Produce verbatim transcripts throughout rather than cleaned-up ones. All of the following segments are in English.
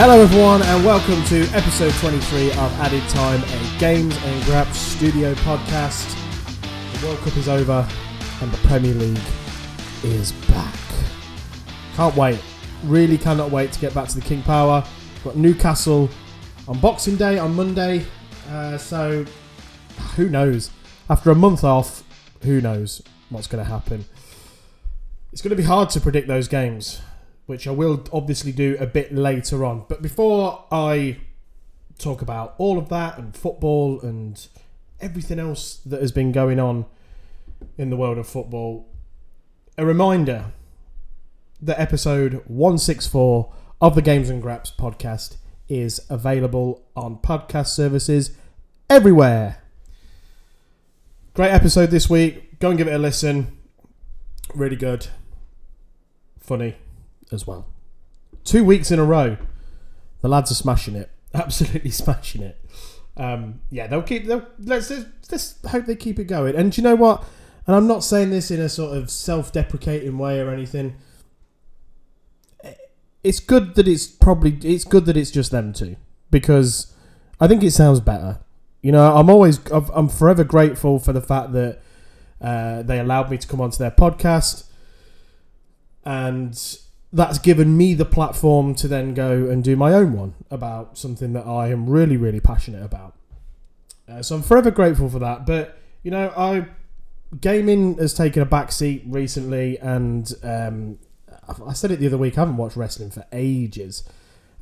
Hello everyone and welcome to episode twenty-three of Added Time, a Games and Grabs studio podcast. The World Cup is over and the Premier League is back. Can't wait. Really cannot wait to get back to the King Power. We've got Newcastle on Boxing Day on Monday. Uh, so who knows? After a month off, who knows what's going to happen. It's going to be hard to predict those games, which I will obviously do a bit later on. But before I talk about all of that and football and everything else that has been going on in the world of football, a reminder that episode one sixty-four of the Games and Grabs podcast is available on podcast services everywhere. Great episode this week. Go and give it a listen. Really good. Funny. As well. Two weeks in a row, the lads are smashing it. Absolutely smashing it. Um, yeah, they'll keep. They'll, let's just hope they keep it going. And do you know what? And I'm not saying this in a sort of self-deprecating way or anything. It's good that it's probably. It's good that it's just them two, because I think it sounds better. You know, I'm always. I'm forever grateful for the fact that uh, they allowed me to come onto their podcast, and that's given me the platform to then go and do my own one about something that I am really, really passionate about. Uh, so I'm forever grateful for that. But, you know, I gaming has taken a back seat recently, and um, I said it the other week, I haven't watched wrestling for ages.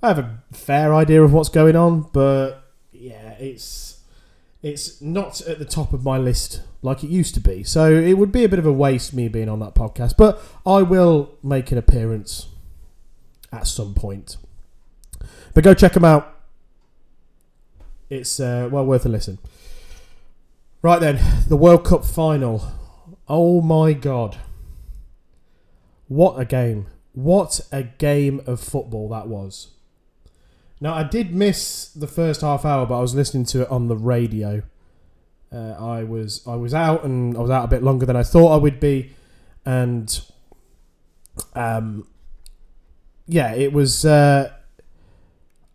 I have a fair idea of what's going on, but, yeah, it's it's not at the top of my list like it used to be. So it would be a bit of a waste me being on that podcast. But I will make an appearance at some point. But go check them out. It's uh, well worth a listen. Right then, the World Cup final. Oh my God. What a game. What a game of football that was. Now, I did miss the first half hour, but I was listening to it on the radio. Uh, I was I was out, and I was out a bit longer than I thought I would be. And, um, yeah, it was uh,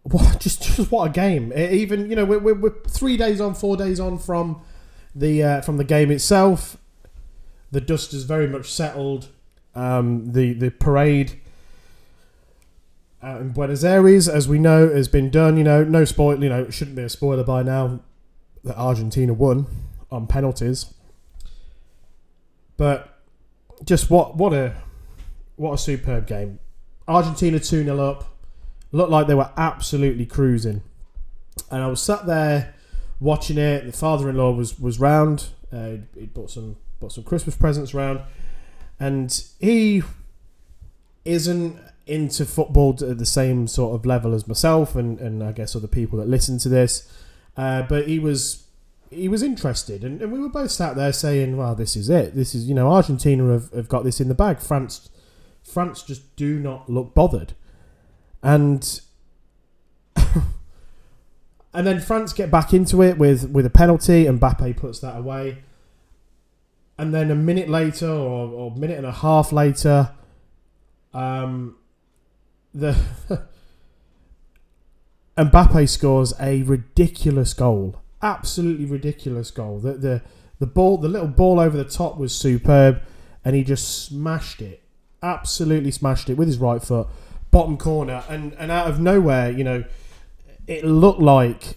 what, just, just what a game. It even, you know, we're, we're, we're three days on, four days on from the, uh, from the game itself. The dust has very much settled. Um, the, the parade... Uh, in Buenos Aires, as we know, has been done. You know, no spoil. You know, it shouldn't be a spoiler by now that Argentina won on penalties. But just what what a what a superb game. Argentina two nil up. Looked like they were absolutely cruising. And I was sat there watching it. The father-in-law was was round. Uh, he bought some bought some Christmas presents round, and he isn't into football at the same sort of level as myself and, and I guess other people that listen to this. Uh, but he was he was interested. And, and we were both sat there saying, well, this is it. This is, you know, Argentina have, have got this in the bag. France France just do not look bothered. And and then France get back into it with, with a penalty, and Mbappe puts that away. And then a minute later or, or minute and a half later, um... The Mbappe scores a ridiculous goal, absolutely ridiculous goal. The the the ball, the little ball over the top was superb, and he just smashed it, absolutely smashed it with his right foot, bottom corner, and, and out of nowhere, you know, it looked like,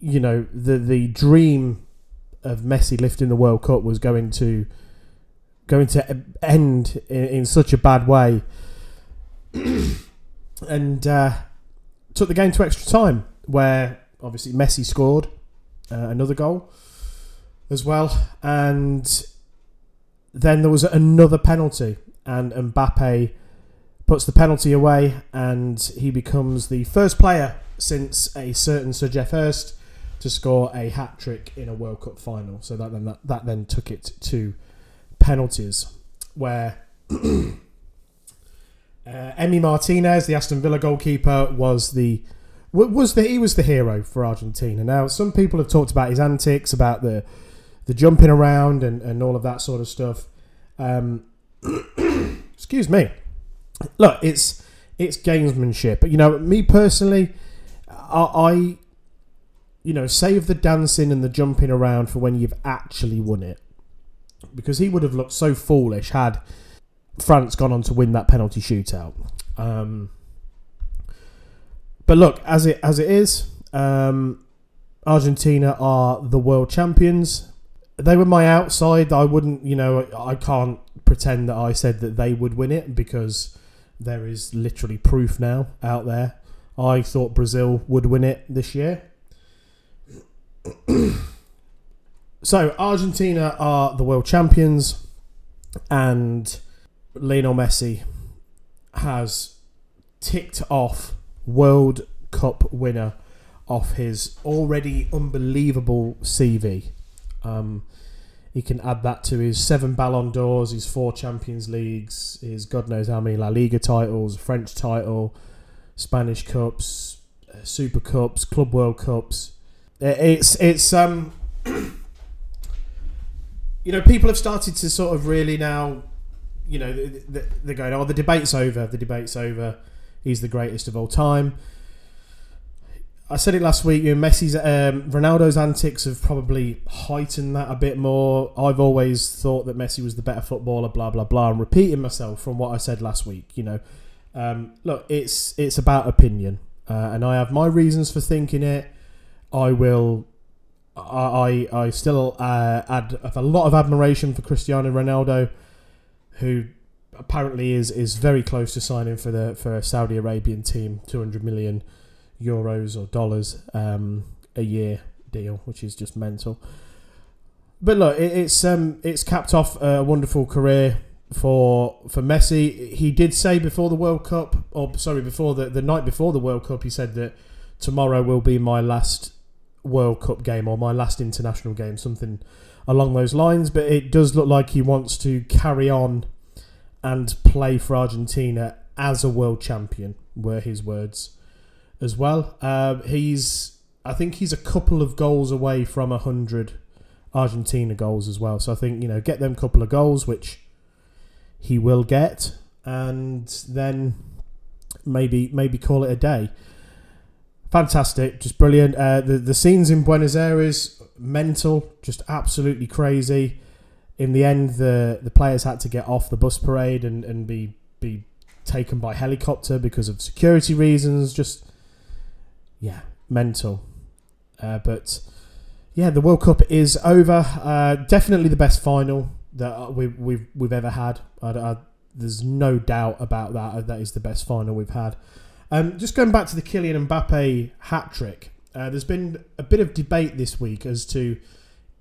you know, the the dream of Messi lifting the World Cup was going to going to end in, in such a bad way. And uh, took the game to extra time, where obviously Messi scored uh, another goal as well, and then there was another penalty, and Mbappe puts the penalty away, and he becomes the first player since a certain Sir Geoff Hurst to score a hat-trick in a World Cup final. So that then, that, that then took it to penalties, where... Uh, Emi Martinez, the Aston Villa goalkeeper, was the was the he was the hero for Argentina. Now, some people have talked about his antics, about the the jumping around and, and all of that sort of stuff. Um, excuse me. Look, it's it's gamesmanship. But, you know, me personally, I, I, you know, save the dancing and the jumping around for when you've actually won it. Because he would have looked so foolish had France gone on to win that penalty shootout. Um, but look, as it as it is, um, Argentina are the world champions. They were my outside. I wouldn't, you know, I can't pretend that I said that they would win it because there is literally proof now out there. I thought Brazil would win it this year. So, Argentina are the world champions, and Lionel Messi has ticked off World Cup winner off his already unbelievable C V. Um, he can add that to his seven Ballon d'Ors, his four Champions Leagues, his God knows how many La Liga titles, French title, Spanish Cups, Super Cups, Club World Cups. It's, it's um... You know, people have started to sort of really now, you know, they're going, oh, the debate's over, the debate's over, he's the greatest of all time. I said it last week, you know, Messi's, um, Ronaldo's antics have probably heightened that a bit more. I've always thought that Messi was the better footballer, blah, blah, blah. I'm repeating myself from what I said last week, you know. Um, look, it's, it's about opinion, uh, and I have my reasons for thinking it. I will... I, I still uh, add a lot of admiration for Cristiano Ronaldo, who apparently is is very close to signing for the for a Saudi Arabian team, two hundred million euros or dollars um, a year deal, which is just mental. But look, it, it's um it's capped off a wonderful career for for Messi. He did say before the World Cup, or sorry, before the the night before the World Cup, he said that tomorrow will be my last World Cup game, or my last international game, something along those lines. But it does look like he wants to carry on and play for Argentina as a world champion, were his words as well. Uh, he's, I think he's a couple of goals away from one hundred Argentina goals as well. So I think, you know, get them couple of goals, which he will get, and then maybe maybe call it a day. Fantastic, just brilliant. Uh, the, the scenes in Buenos Aires, mental, just absolutely crazy. In the end, the, the players had to get off the bus parade and, and be be taken by helicopter because of security reasons. Just, yeah, mental. Uh, but, yeah, the World Cup is over. Uh, definitely the best final that we, we've, we've ever had. I, I, there's no doubt about that. That is the best final we've had. Um, just going back to the Kylian Mbappe hat-trick, uh, there's been a bit of debate this week as to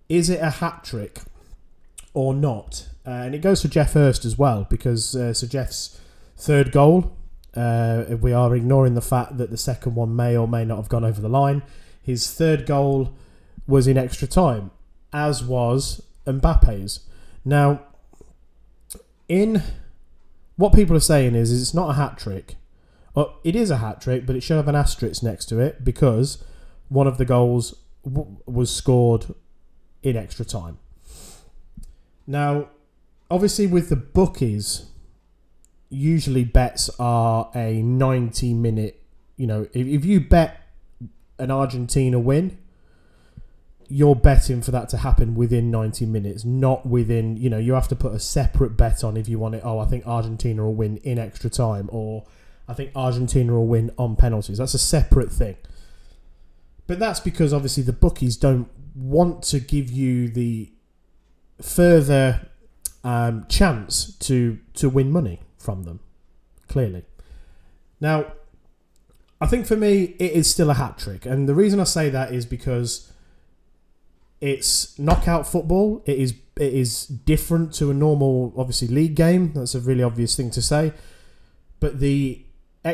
is it a hat-trick or not? Uh, and it goes to Geoff Hurst as well, because uh, Sir Geoff's third goal, uh, we are ignoring the fact that the second one may or may not have gone over the line, his third goal was in extra time, as was Mbappe's. Now, in what people are saying is, is it's not a hat-trick. Well, it is a hat-trick, but it should have an asterisk next to it because one of the goals w- was scored in extra time. Now, obviously with the bookies, usually bets are a ninety-minute... You know, if, if you bet an Argentina win, you're betting for that to happen within ninety minutes, not within... You know, you have to put a separate bet on if you want it. Oh, I think Argentina will win in extra time, or... I think Argentina will win on penalties. That's a separate thing. But that's because, obviously, the bookies don't want to give you the further um, chance to, to win money from them, clearly. Now, I think for me, it is still a hat-trick. And the reason I say that is because it's knockout football. It is, it is different to a normal, obviously, league game. That's a really obvious thing to say. But the...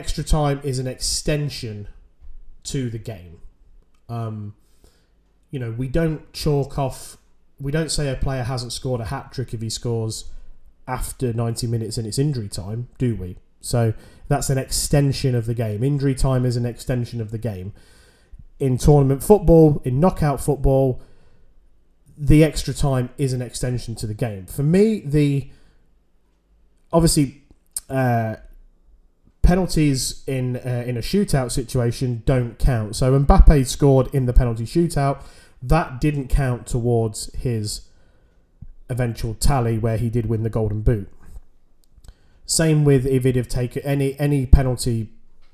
extra time is an extension to the game. Um, you know, we don't chalk off... We don't say a player hasn't scored a hat-trick if he scores after ninety minutes in its injury time, do we? So that's an extension of the game. Injury time is an extension of the game. In tournament football, in knockout football, the extra time is an extension to the game. For me, the... Obviously... Uh, penalties in uh, in a shootout situation don't count. So Mbappe scored in the penalty shootout. That didn't count towards his eventual tally where he did win the golden boot. Same with if it have taken any any penalty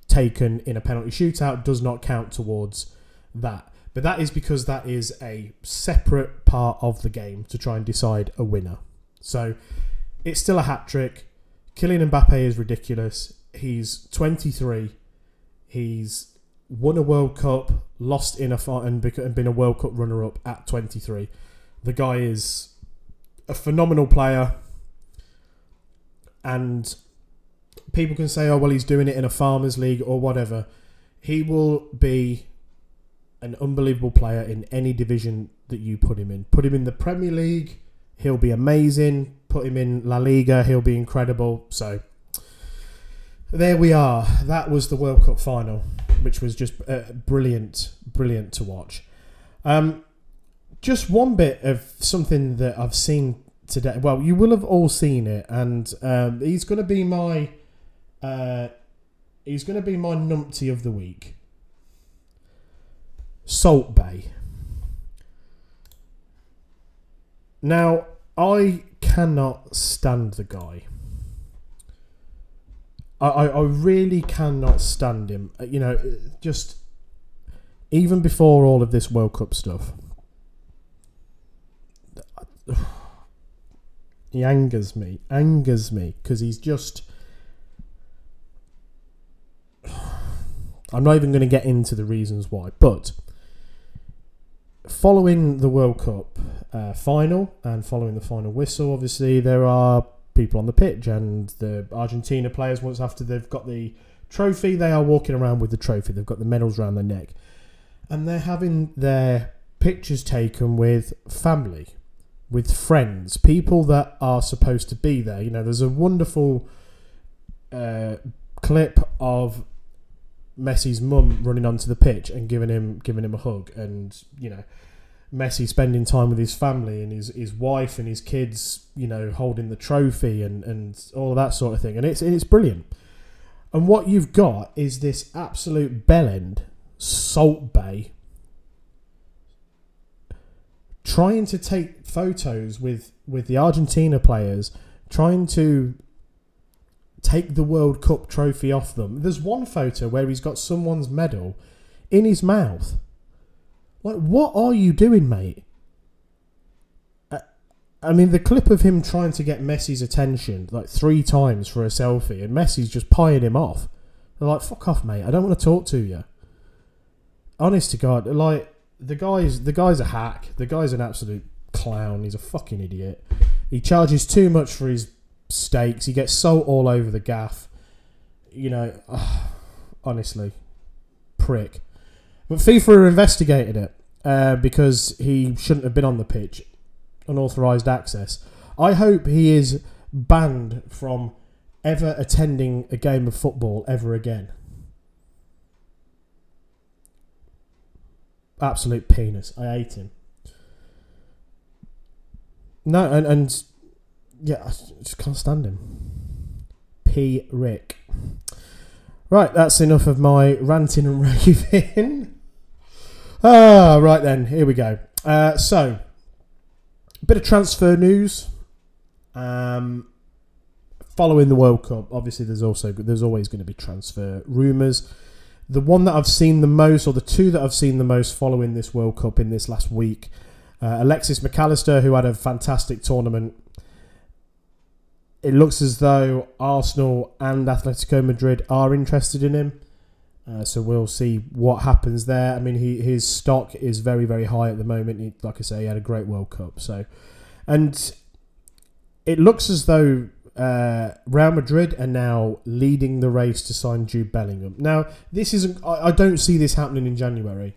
taken in a penalty shootout does not count towards that. But that is because that is a separate part of the game to try and decide a winner. So it's still a hat trick. Kylian Mbappe is ridiculous. He's twenty-three. He's won a World Cup, lost in a fight, and been a World Cup runner-up at twenty-three. The guy is a phenomenal player. And people can say, oh, well, he's doing it in a Farmers League or whatever. He will be an unbelievable player in any division that you put him in. Put him in the Premier League, he'll be amazing. Put him in La Liga, he'll be incredible. So there we are. That was the World Cup final, which was just uh, brilliant, brilliant to watch. Um, just one bit of something that I've seen today. Well, you will have all seen it, and um, he's going to be my uh, he's going to be my numpty of the week. Salt Bay. Now, I cannot stand the guy. I, I, I really cannot stand him. You know, just even before all of this World Cup stuff, he angers me, angers me, because he's just... I'm not even going to get into the reasons why, but following the World Cup uh, final and following the final whistle, obviously there are people on the pitch, and the Argentina players, once after they've got the trophy, they are walking around with the trophy. They've got the medals around their neck, and they're having their pictures taken with family, with friends, people that are supposed to be there. You know, there's a wonderful uh, clip of Messi's mum running onto the pitch and giving him giving him a hug, and you know, Messi spending time with his family and his, his wife and his kids, you know, holding the trophy and, and all of that sort of thing, and it's it's brilliant. And what you've got is this absolute bellend Salt Bay trying to take photos with with the Argentina players, trying to take the World Cup trophy off them. There's one photo where he's got someone's medal in his mouth. Like, what are you doing, mate? I mean, the clip of him trying to get Messi's attention like three times for a selfie, and Messi's just pieing him off. They're like, fuck off, mate. I don't want to talk to you. Honest to God, like, the guy's, the guy's a hack. The guy's an absolute clown. He's a fucking idiot. He charges too much for his stakes. He gets salt all over the gaff. You know, ugh, honestly, prick. But FIFA investigated it uh, because he shouldn't have been on the pitch. Unauthorised access. I hope he is banned from ever attending a game of football ever again. Absolute penis. I hate him. No, and... and yeah, I just can't stand him. P. Rick. Right, that's enough of my ranting and raving. ah, right then, here we go. Uh, so, a bit of transfer news. Um, following the World Cup, obviously there's also there's always going to be transfer rumours. The one that I've seen the most, or the two that I've seen the most following this World Cup in this last week, uh, Alexis McAllister, who had a fantastic tournament. It looks as though Arsenal and Atletico Madrid are interested in him. Uh, so we'll see what happens there. I mean, he, his stock is very, very high at the moment. He, like I say, he had a great World Cup. So, and it looks as though uh, Real Madrid are now leading the race to sign Jude Bellingham. Now, this isn't... I, I don't see this happening in January.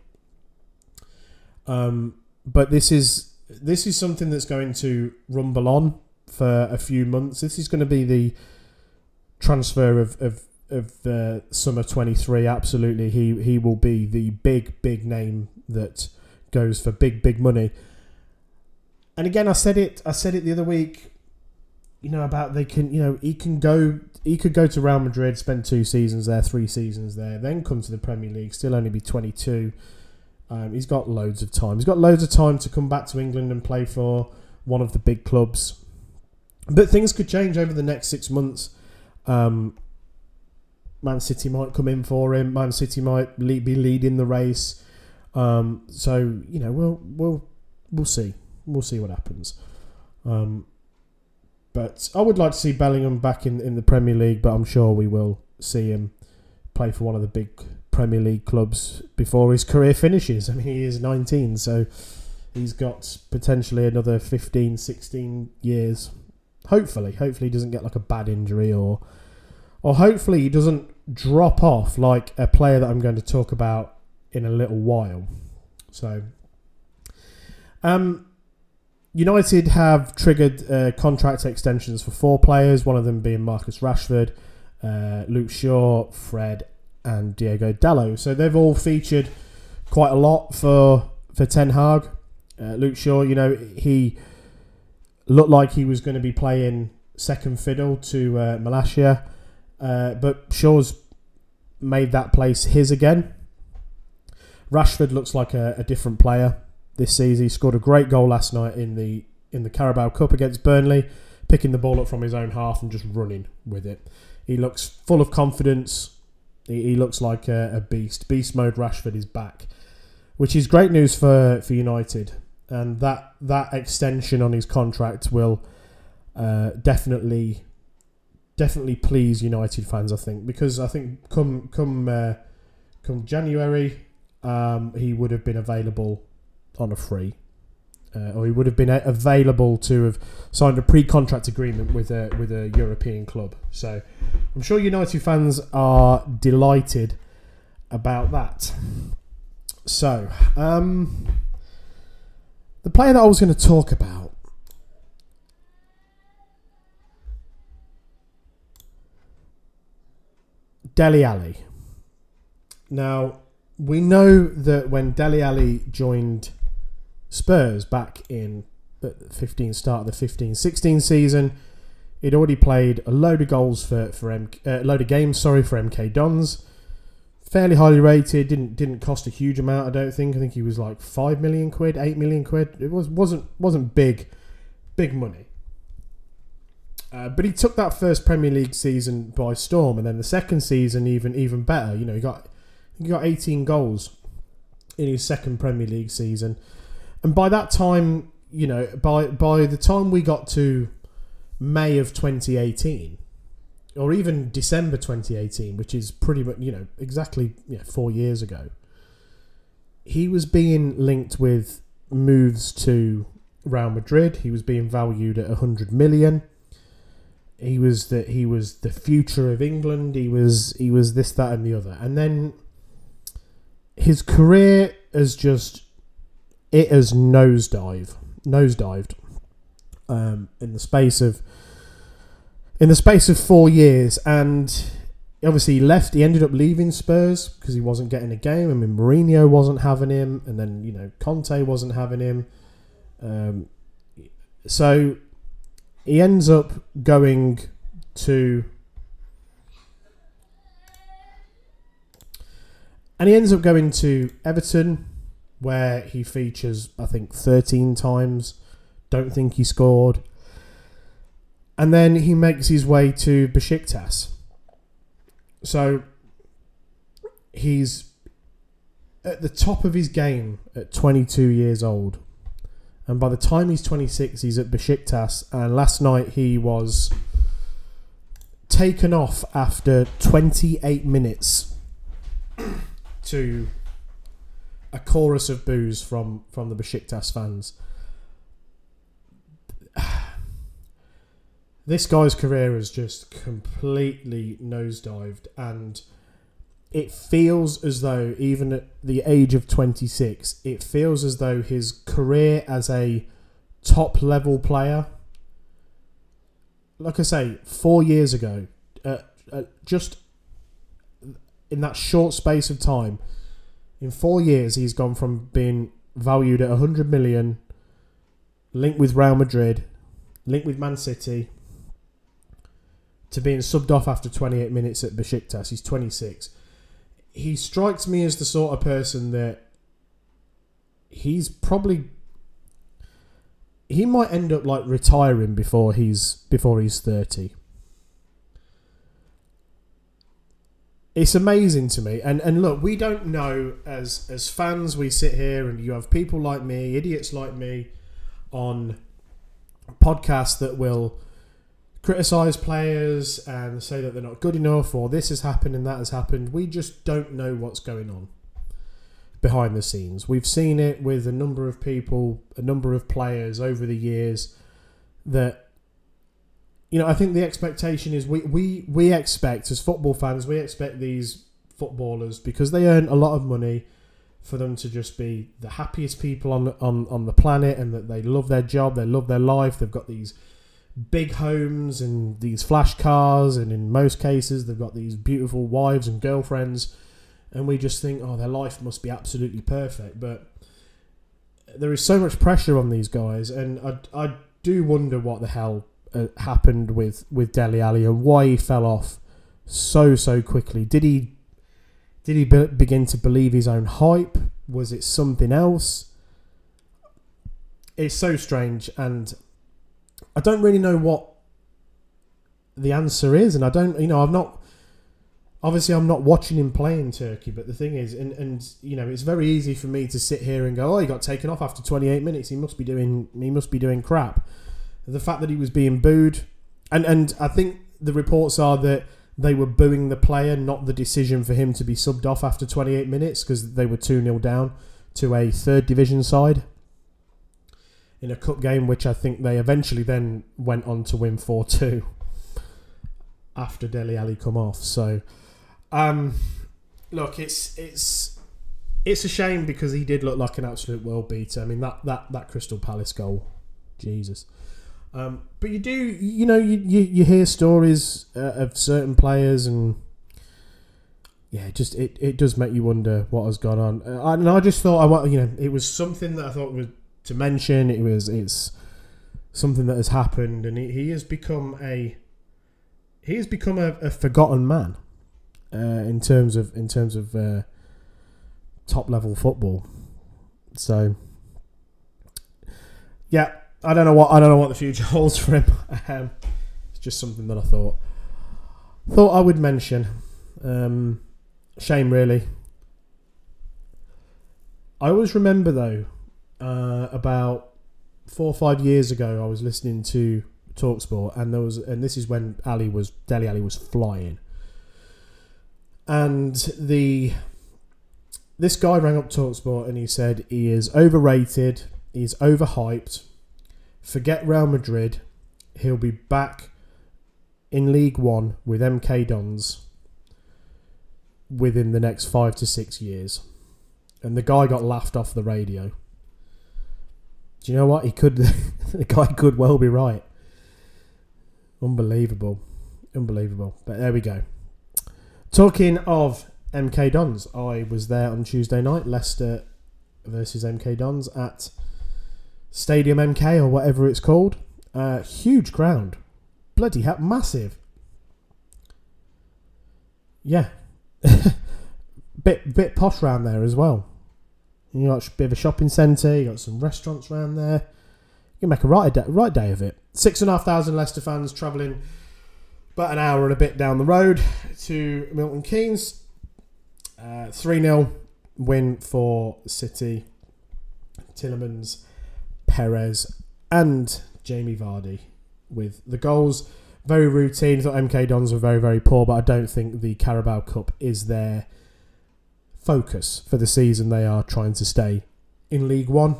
Um, but this is this is something that's going to rumble on for a few months. This is going to be the transfer of of, of uh, summer twenty-three. Absolutely, he he will be the big big name that goes for big big money. And again, I said it I said it the other week. you know, about they can, you know, he can go, he could go to Real Madrid, spend two seasons there, three seasons there, then come to the Premier League, still only be twenty-two. Um, he's got loads of time. He's got loads of time to come back to England and play for one of the big clubs. But things could change over the next six months. Um, Man City might come in for him. Man City might be leading the race. Um, so, you know, we'll we'll we'll see. We'll see what happens. Um, but I would like to see Bellingham back in, in the Premier League, but I'm sure we will see him play for one of the big Premier League clubs before his career finishes. I mean, he is nineteen, so he's got potentially another fifteen, sixteen years. Hopefully. Hopefully he doesn't get like a bad injury, or or hopefully he doesn't drop off like a player that I'm going to talk about in a little while. So, um, United have triggered uh, contract extensions for four players, one of them being Marcus Rashford, uh, Luke Shaw, Fred and Diego Dalot. So they've all featured quite a lot for, for Ten Hag. Uh, Luke Shaw, you know, he looked like he was going to be playing second fiddle to uh, Malacia, uh, but Shaw's made that place his again. Rashford looks like a, a different player this season. He scored a great goal last night in the in the Carabao Cup against Burnley, picking the ball up from his own half and just running with it. He looks full of confidence. He, he looks like a, a beast. Beast mode Rashford is back, which is great news for, for United. And that, that extension on his contract will uh, definitely definitely please United fans, I think, because I think come come uh, come January um, he would have been available on a free, uh, or he would have been available to have signed a pre-contract agreement with a with a European club. So I'm sure United fans are delighted about that. So. Um, The player that I was going to talk about Dele Alli. Now, we know that when Dele Alli joined Spurs back in the fifteen start of the fifteen sixteen season, he'd already played a load of goals for for M K, uh, a load of games, sorry, for M K Dons. Fairly highly rated, didn't didn't cost a huge amount, I don't think. I think he was like five million quid, eight million quid. It was wasn't wasn't big, big money. Uh, but he took that first Premier League season by storm, and then the second season even even better. You know, he got he got eighteen goals in his second Premier League season, and by that time, you know, by by the time we got to May of twenty eighteen. Or even December twenty eighteen, which is pretty much, you know, exactly you know, four years ago, he was being linked with moves to Real Madrid. He was being valued at one hundred million. He was the he was the future of England. He was he was this, that, and the other. And then his career has just it has nosedive, nosedived, um, in the space of. In the space of four years, and obviously he left, he ended up leaving Spurs because he wasn't getting a game. I mean, Mourinho wasn't having him, and then, you know, Conte wasn't having him. Um, so he ends up going to... And he ends up going to Everton, where he features, I think, thirteen times. Don't think he scored. And then he makes his way to Besiktas. So he's at the top of his game at twenty-two years old. And by the time he's twenty-six, he's at Besiktas. And last night he was taken off after twenty-eight minutes to a chorus of boos from, from the Besiktas fans. This guy's career is just completely nosedived, and it feels as though, even at the age of twenty-six, it feels as though his career as a top-level player, like I say, four years ago, uh, uh, just in that short space of time, in four years, he's gone from being valued at one hundred million, linked with Real Madrid, linked with Man City, to being subbed off after twenty-eight minutes at Besiktas. He's twenty-six. He strikes me as the sort of person that he's probably... He might end up like retiring before he's before he's thirty. It's amazing to me. And and look, we don't know as as fans. We sit here and you have people like me, idiots like me, on podcasts that will criticise players and say that they're not good enough or this has happened and that has happened. We just don't know what's going on behind the scenes. We've seen it with a number of people, a number of players over the years that, you know, I think the expectation is we, we, we expect, as football fans, we expect these footballers, because they earn a lot of money, for them to just be the happiest people on, on, on the planet and that they love their job, they love their life, they've got these big homes and these flash cars, and in most cases they've got these beautiful wives and girlfriends. And we just think, oh, their life must be absolutely perfect. But there is so much pressure on these guys. And I, I do wonder what the hell uh, happened with, with Dele Alli and why he fell off so, so quickly. Did he did he be- begin to believe his own hype? Was it something else? It's so strange. And I don't really know what the answer is. And I don't, you know, I've not... Obviously, I'm not watching him play in Turkey, but the thing is, and, and you know, it's very easy for me to sit here and go, oh, he got taken off after twenty-eight minutes. He must be doing, he must be doing crap. The fact that he was being booed, and, and I think the reports are that they were booing the player, not the decision for him to be subbed off after twenty-eight minutes, because they were two nil down to a third division side in a cup game, which I think they eventually then went on to win four two after Dele Alli come off. So... Um, look, it's it's it's a shame because he did look like an absolute world beater. I mean, that that, that Crystal Palace goal, Jesus. Um, but you do, you know, you you, you hear stories uh, of certain players, and yeah, just it, it does make you wonder what has gone on. Uh, and I just thought I want, you know, it was something that I thought was to mention. It was it's something that has happened, and he, he has become a he has become a, a forgotten man. Uh, in terms of in terms of uh, top level football, so yeah, I don't know what I don't know what the future holds for him. Um, it's just something that I thought thought I would mention. Um, shame, really. I always remember though, uh, about four or five years ago, I was listening to Talksport, and there was, and this is when Ali was Dele Alli was flying. And the this guy rang up Talksport and he said he is overrated, he's overhyped, forget Real Madrid, he'll be back in League One with M K Dons within the next five to six years. And the guy got laughed off the radio. Do you know what? He could the guy could well be right. Unbelievable. Unbelievable. But there we go. Talking of M K Dons, I was there on Tuesday night, Leicester versus M K Dons at Stadium M K or whatever it's called. Uh, huge crowd. Bloody hell, massive. Yeah. bit bit posh round there as well. You got a bit of a shopping centre, you got some restaurants round there. You can make a right day, right day of it. six thousand five hundred Leicester fans travelling about an hour and a bit down the road to Milton Keynes. Uh, three nil win for City. Tielemans, Perez and Jamie Vardy with the goals. Very routine. I thought M K Dons were very, very poor, but I don't think the Carabao Cup is their focus for the season. They are trying to stay in League One.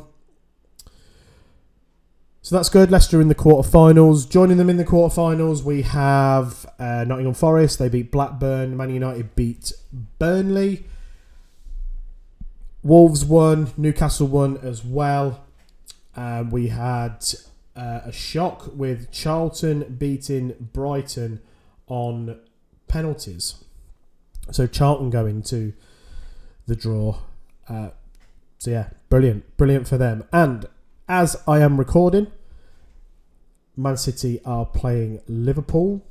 So that's good. Leicester in the quarterfinals. Joining them in the quarterfinals, we have uh, Nottingham Forest. They beat Blackburn. Man United beat Burnley. Wolves won. Newcastle won as well. Um, we had uh, a shock with Charlton beating Brighton on penalties. So Charlton going to the draw. Uh, so yeah, brilliant. Brilliant for them. And as I am recording, Man City are playing Liverpool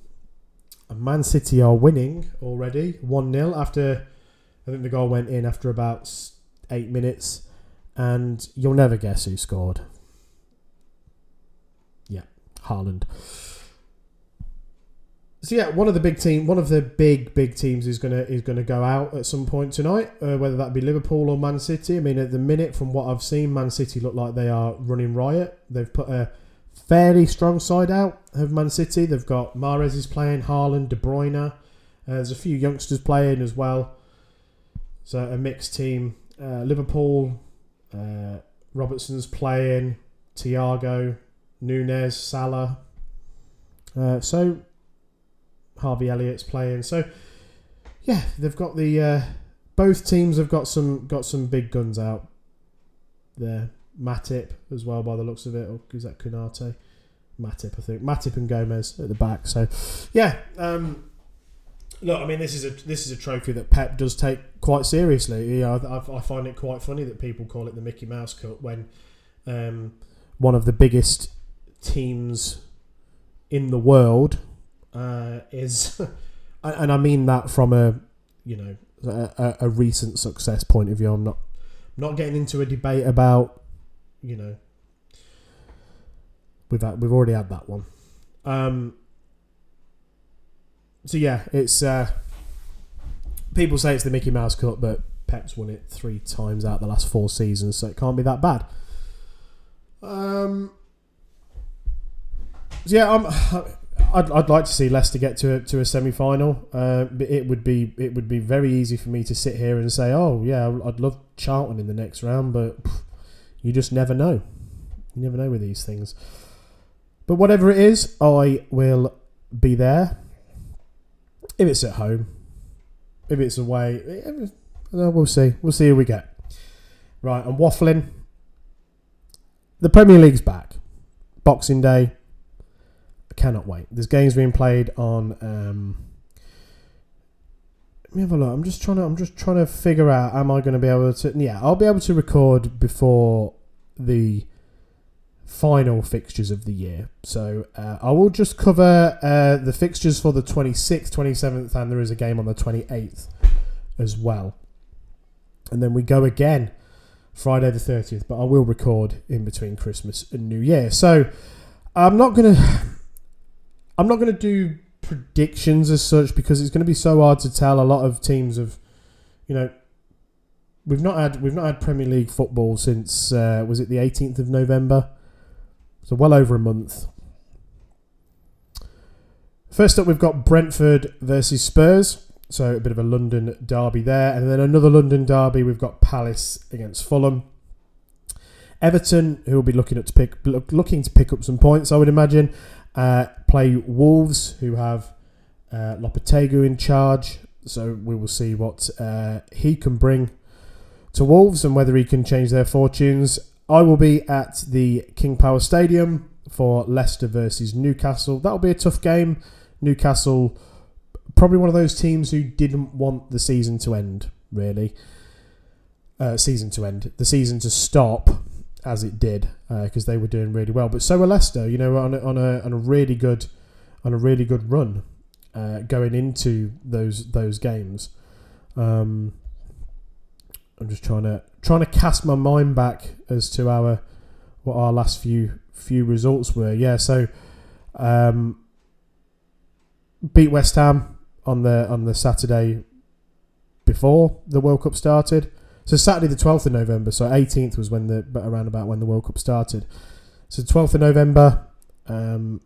Man City are winning already one nil after, I think the goal went in after about eight minutes. And you'll never guess who scored. Yeah, Haaland. So yeah, one of the big team, one of the big big teams is gonna is gonna go out at some point tonight. Uh, whether that be Liverpool or Man City. I mean, at the minute, from what I've seen, Man City look like they are running riot. They've put a fairly strong side out of Man City. They've got Mahrez is playing, Haaland, De Bruyne. Uh, there's a few youngsters playing as well. So a mixed team. Uh, Liverpool. Uh, Robertson's playing, Thiago, Nunes, Salah, uh, so Harvey Elliott's playing. So yeah, they've got the uh, both teams have got some got some big guns out there. Matip as well, by the looks of it, or is that Konate? Matip, I think. Matip and Gomez at the back. So yeah, um, look, I mean, this is a this is a trophy that Pep does take quite seriously. You know, I, I find it quite funny that people call it the Mickey Mouse Cup when um, one of the biggest teams in the world uh, is, and I mean that from a you know a, a recent success point of view. I'm not not getting into a debate about you know we've had, we've already had that one. Um, So yeah, it's uh, people say it's the Mickey Mouse Cup, but Pep's won it three times out of the last four seasons, so it can't be that bad. Um, so yeah, I'm, I'd I'd like to see Leicester get to a, to a semi-final. Uh, it would be it would be very easy for me to sit here and say, oh yeah, I'd love Charlton in the next round, but pff, you just never know. You never know with these things. But whatever it is, I will be there. If it's at home, if it's away, it, we'll see. We'll see who we get. Right, I'm waffling. The Premier League's back. Boxing Day. I cannot wait. There's games being played on. Um, let me have a look. I'm just trying to. I'm just trying to figure out. Am I going to be able to? Yeah, I'll be able to record before the final fixtures of the year, so uh, I will just cover uh, the fixtures for the twenty-sixth, twenty-seventh, and there is a game on the twenty-eighth as well, and then we go again Friday the thirtieth, but I will record in between Christmas and New Year. So I'm not going to I'm not going to do predictions as such, because it's going to be so hard to tell. A lot of teams have, you know, we've not had we've not had Premier League football since uh, was it the eighteenth of November? So well over a month. First up, we've got Brentford versus Spurs. So a bit of a London derby there. And then another London derby, we've got Palace against Fulham. Everton, who will be looking up to pick, look, looking to pick up some points, I would imagine, uh, play Wolves, who have uh, Lopetegui in charge. So we will see what uh, he can bring to Wolves and whether he can change their fortunes. I will be at the King Power Stadium for Leicester versus Newcastle. That'll be a tough game. Newcastle, probably one of those teams who didn't want the season to end, really. Uh, season to end. The season to stop, as it did, because uh, they were doing really well. But so were Leicester, you know, on a, on a, on a really good on a really good run uh, going into those those games. Um, I'm just trying to trying to cast my mind back as to our what our last few few results were. Yeah, so um, beat West Ham on the on the Saturday before the World Cup started. So Saturday the twelfth of November. So eighteenth was when the around about when the World Cup started. So twelfth of November. Um,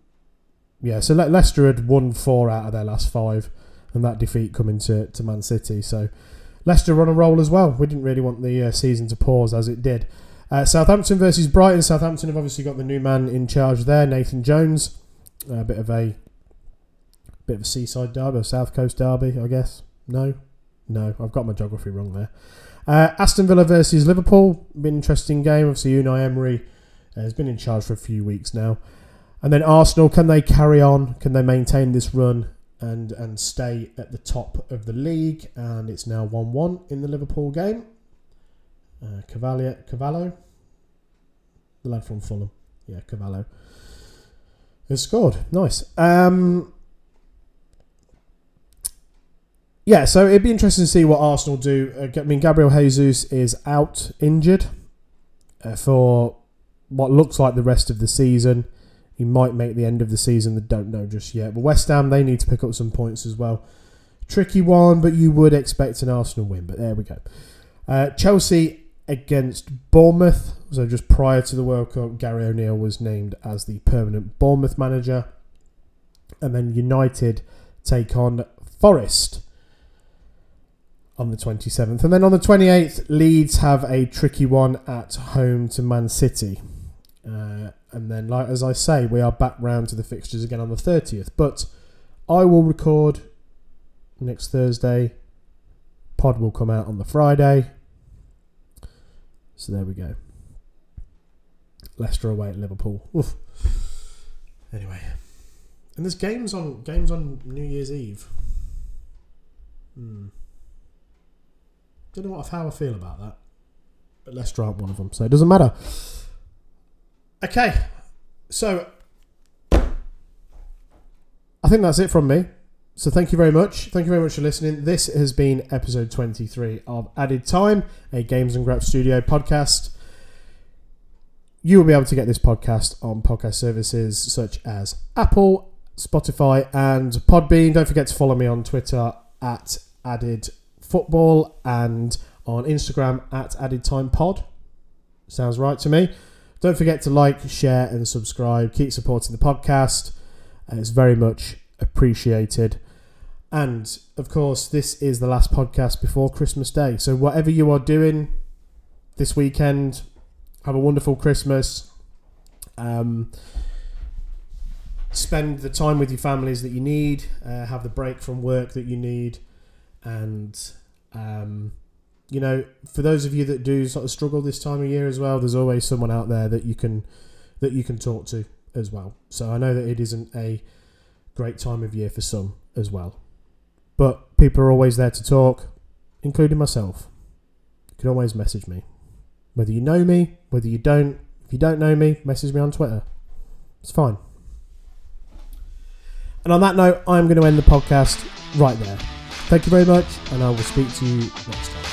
yeah, so Le- Leicester had won four out of their last five, and that defeat coming to to Man City. So Leicester on a roll as well. We didn't really want the uh, season to pause as it did. Uh, Southampton versus Brighton. Southampton have obviously got the new man in charge there, Nathan Jones. A bit of a bit of a seaside derby, or South Coast derby, I guess. No, no, I've got my geography wrong there. Uh, Aston Villa versus Liverpool. Been an interesting game. Obviously, Unai Emery has been in charge for a few weeks now. And then Arsenal. Can they carry on? Can they maintain this run and and stay at the top of the league? And it's now one one in the Liverpool game. Uh, Cavallo, Cavallo, the lad from Fulham. Yeah, Cavallo has scored. Nice. Um, Yeah, so it'd be interesting to see what Arsenal do. I mean, Gabriel Jesus is out injured uh, for what looks like the rest of the season. He might make the end of the season. They don't know just yet. But West Ham, they need to pick up some points as well. Tricky one, but you would expect an Arsenal win. But there we go. Uh, Chelsea against Bournemouth. So just prior to the World Cup, Gary O'Neill was named as the permanent Bournemouth manager. And then United take on Forest on the twenty-seventh. And then on the twenty-eighth, Leeds have a tricky one at home to Man City. Uh, and then, like as I say, we are back round to the fixtures again on the thirtieth. But I will record next Thursday. Pod will come out on the Friday. So there we go. Leicester away at Liverpool. Oof. Anyway. And there's games on games on New Year's Eve. Hmm. Don't know what, how I feel about that. But Leicester aren't one of them, so it doesn't matter. Okay, so I think that's it from me. So thank you very much. Thank you very much for listening. This has been episode twenty-three of Added Time, a Games and Grabs studio podcast. You will be able to get this podcast on podcast services such as Apple, Spotify, and Podbean. Don't forget to follow me on Twitter at Added Football and on Instagram at Added Time Pod. Sounds right to me. Don't forget to like, share, and subscribe. Keep supporting the podcast. It's very much appreciated. And of course, this is the last podcast before Christmas Day. So whatever you are doing this weekend, have a wonderful Christmas. Um, spend the time with your families that you need. Uh, have the break from work that you need. And, um, you know, for those of you that do sort of struggle this time of year as well, there's always someone out there that you can that you can talk to as well. So I know that it isn't a great time of year for some as well. But people are always there to talk, including myself. You can always message me. Whether you know me, whether you don't. If you don't know me, message me on Twitter. It's fine. And on that note, I'm going to end the podcast right there. Thank you very much, and I will speak to you next time.